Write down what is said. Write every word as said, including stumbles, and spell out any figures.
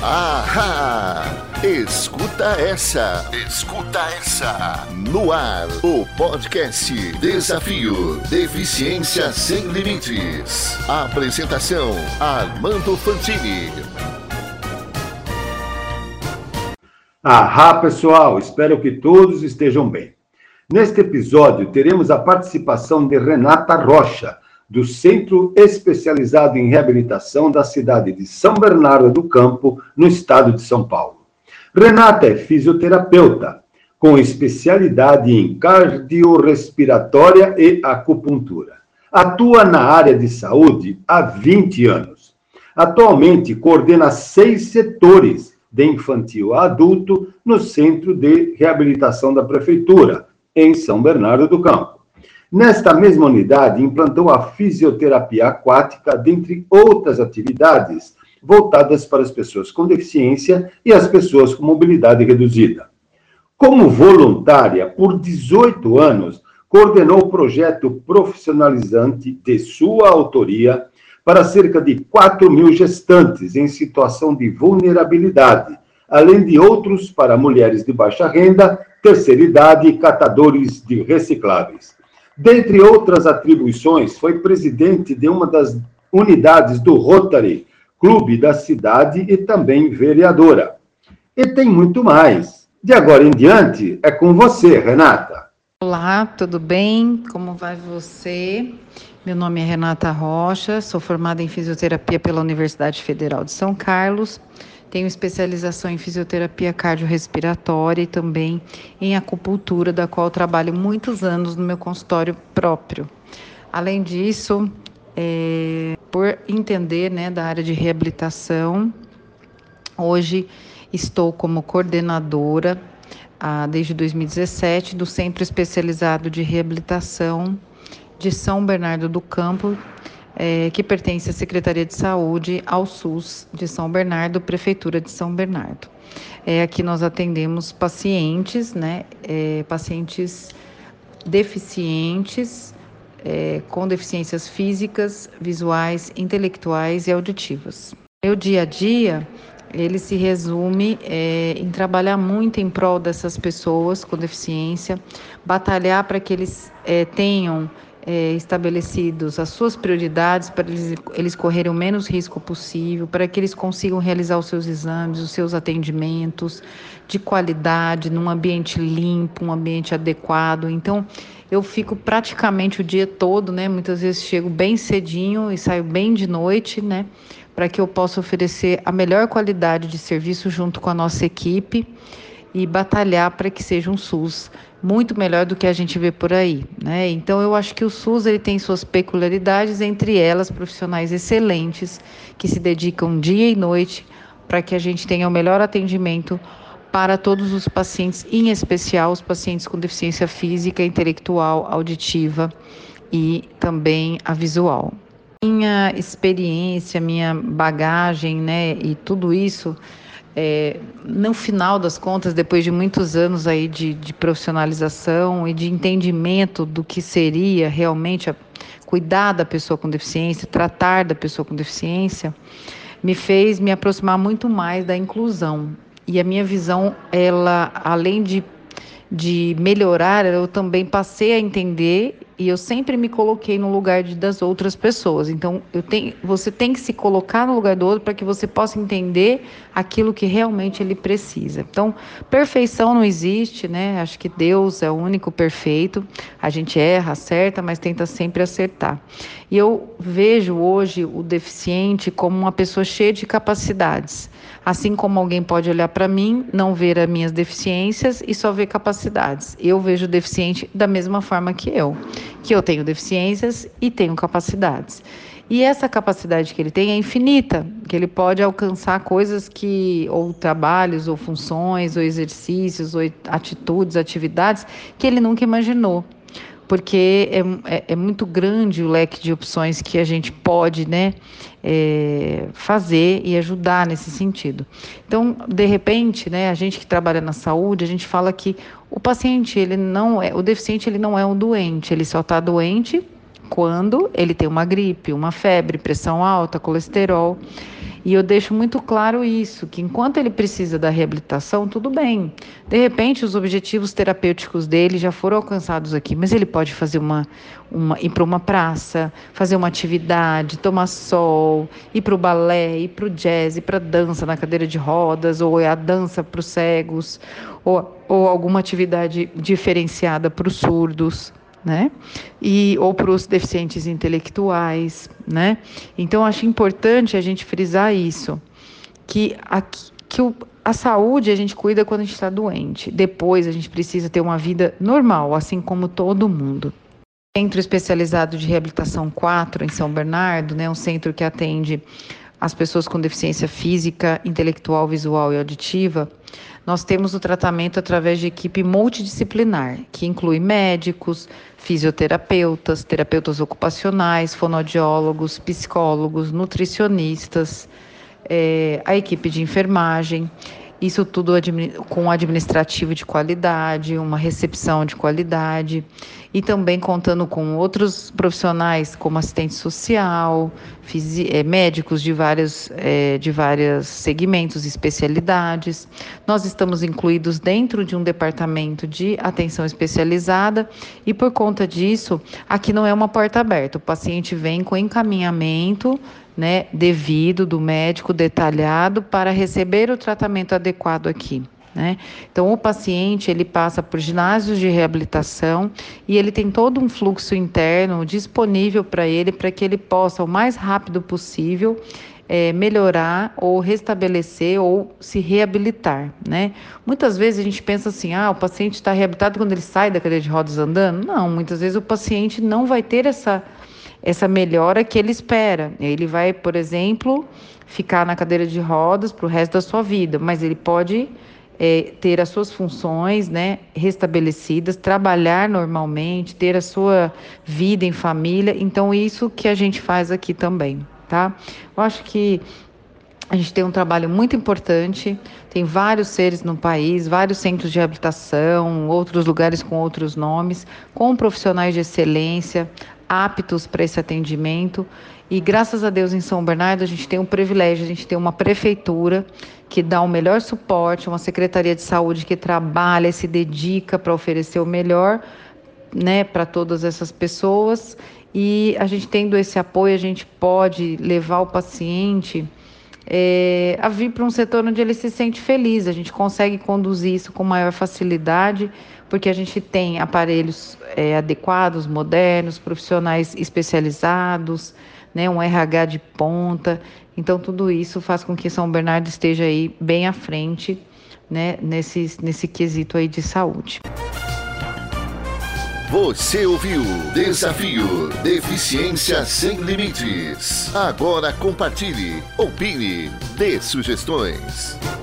Ahá! Escuta essa, escuta essa. No ar, o podcast Desafio Deficiência Sem Limites. Apresentação, Armando Fantini. Ahá, pessoal, espero que todos estejam bem. Neste episódio, teremos a participação de Renata Rocha, do Centro Especializado em Reabilitação da cidade de São Bernardo do Campo, no estado de São Paulo. Renata é fisioterapeuta, com especialidade em cardiorrespiratória e acupuntura. Atua na área de saúde há vinte anos. Atualmente, coordena seis setores, de infantil a adulto, no Centro de Reabilitação da Prefeitura, em São Bernardo do Campo. Nesta mesma unidade, implantou a fisioterapia aquática, dentre outras atividades, voltadas para as pessoas com deficiência e as pessoas com mobilidade reduzida. Como voluntária, por dezoito anos, coordenou o projeto profissionalizante de sua autoria para cerca de quatro mil gestantes em situação de vulnerabilidade, além de outros para mulheres de baixa renda, terceira idade e catadores de recicláveis. Dentre outras atribuições, foi presidente de uma das unidades do Rotary Clube da cidade e também vereadora. E tem muito mais. De agora em diante, é com você, Renata. Olá, tudo bem? Como vai você? Meu nome é Renata Rocha, sou formada em fisioterapia pela Universidade Federal de São Carlos, tenho especialização em fisioterapia cardiorrespiratória e também em acupuntura, da qual trabalho muitos anos no meu consultório próprio. Além disso, é... por entender, né, da área de reabilitação, hoje estou como coordenadora ah, desde dois mil e dezessete do Centro Especializado de Reabilitação de São Bernardo do Campo, eh, que pertence à Secretaria de Saúde, ao SUS de São Bernardo, Prefeitura de São Bernardo. Eh, aqui nós atendemos pacientes, né, eh, pacientes deficientes, É, com deficiências físicas, visuais, intelectuais e auditivas. Meu dia a dia, ele se resume é, em trabalhar muito em prol dessas pessoas com deficiência, batalhar para que eles é, tenham é, estabelecidos as suas prioridades, para eles, eles correrem o menos risco possível, para que eles consigam realizar os seus exames, os seus atendimentos de qualidade, num ambiente limpo, um ambiente adequado. Então, eu fico praticamente o dia todo, né? Muitas vezes chego bem cedinho e saio bem de noite, né? Para que eu possa oferecer a melhor qualidade de serviço junto com a nossa equipe e batalhar para que seja um SUS muito melhor do que a gente vê por aí, né? Então, eu acho que o SUS ele tem suas peculiaridades, entre elas profissionais excelentes que se dedicam dia e noite para que a gente tenha o melhor atendimento para todos os pacientes, em especial os pacientes com deficiência física, intelectual, auditiva e também a visual. Minha experiência, minha bagagem, né, e tudo isso, é, no final das contas, depois de muitos anos aí de, de profissionalização e de entendimento do que seria realmente a, cuidar da pessoa com deficiência, tratar da pessoa com deficiência, me fez me aproximar muito mais da inclusão. E a minha visão, ela, além de, de melhorar, eu também passei a entender e eu sempre me coloquei no lugar de, das outras pessoas. Então, eu tenho, você tem que se colocar no lugar do outro para que você possa entender aquilo que realmente ele precisa. Então, perfeição não existe, né? Acho que Deus é o único perfeito. A gente erra, acerta, mas tenta sempre acertar. E eu vejo hoje o deficiente como uma pessoa cheia de capacidades. Assim como alguém pode olhar para mim, não ver as minhas deficiências e só ver capacidades. Eu vejo o deficiente da mesma forma que eu, que eu tenho deficiências e tenho capacidades. E essa capacidade que ele tem é infinita, que ele pode alcançar coisas que, ou trabalhos, ou funções, ou exercícios, ou atitudes, atividades, que ele nunca imaginou. Porque é, é, é muito grande o leque de opções que a gente pode, né, é, fazer e ajudar nesse sentido. Então, de repente, né, a gente que trabalha na saúde, a gente fala que o paciente, ele não é, o deficiente ele não é um doente, ele só está doente quando ele tem uma gripe, uma febre, pressão alta, colesterol. E eu deixo muito claro isso, que enquanto ele precisa da reabilitação, tudo bem. De repente, os objetivos terapêuticos dele já foram alcançados aqui, mas ele pode fazer uma, uma ir para uma praça, fazer uma atividade, tomar sol, ir para o balé, ir para o jazz, ir para dança na cadeira de rodas, ou a dança para os cegos, ou, ou alguma atividade diferenciada para os surdos, né? E, ou para os deficientes intelectuais, né? Então, acho importante a gente frisar isso, que a, que o, a saúde a gente cuida quando a gente está doente. Depois, a gente precisa ter uma vida normal, assim como todo mundo. Centro Especializado de Reabilitação quatro, em São Bernardo, né? Um centro que atende as pessoas com deficiência física, intelectual, visual e auditiva. Nós temos o tratamento através de equipe multidisciplinar, que inclui médicos, fisioterapeutas, terapeutas ocupacionais, fonoaudiólogos, psicólogos, nutricionistas, é, a equipe de enfermagem, isso tudo com administrativo de qualidade, uma recepção de qualidade, e também contando com outros profissionais como assistente social, fisi- é, médicos de vários, é, de vários segmentos e especialidades. Nós estamos incluídos dentro de um departamento de atenção especializada e, por conta disso, aqui não é uma porta aberta. O paciente vem com encaminhamento, né, devido do médico, detalhado, para receber o tratamento adequado aqui, né? Então, o paciente, ele passa por ginásios de reabilitação e ele tem todo um fluxo interno disponível para ele, para que ele possa, o mais rápido possível, é, melhorar ou restabelecer ou se reabilitar, né? Muitas vezes a gente pensa assim, ah, o paciente está reabilitado quando ele sai da cadeira de rodas andando. Não, muitas vezes o paciente não vai ter essa... essa melhora que ele espera. Ele vai, por exemplo, ficar na cadeira de rodas para o resto da sua vida, mas ele pode é, ter as suas funções, né, restabelecidas, trabalhar normalmente, ter a sua vida em família. Então, isso que a gente faz aqui também, tá? Eu acho que a gente tem um trabalho muito importante, tem vários seres no país, vários centros de reabilitação, outros lugares com outros nomes, com profissionais de excelência, aptos para esse atendimento, e graças a Deus em São Bernardo a gente tem um privilégio, a gente tem uma prefeitura que dá o melhor suporte, uma Secretaria de Saúde que trabalha, se dedica para oferecer o melhor, né, para todas essas pessoas, e a gente tendo esse apoio, a gente pode levar o paciente é, a vir para um setor onde ele se sente feliz. A gente consegue conduzir isso com maior facilidade, porque a gente tem aparelhos é, adequados, modernos, profissionais especializados, né, um erre agá de ponta. Então, tudo isso faz com que São Bernardo esteja aí bem à frente, né, nesse, nesse quesito aí de saúde. Você ouviu Desafio Deficiência Sem Limites. Agora compartilhe, opine, dê sugestões.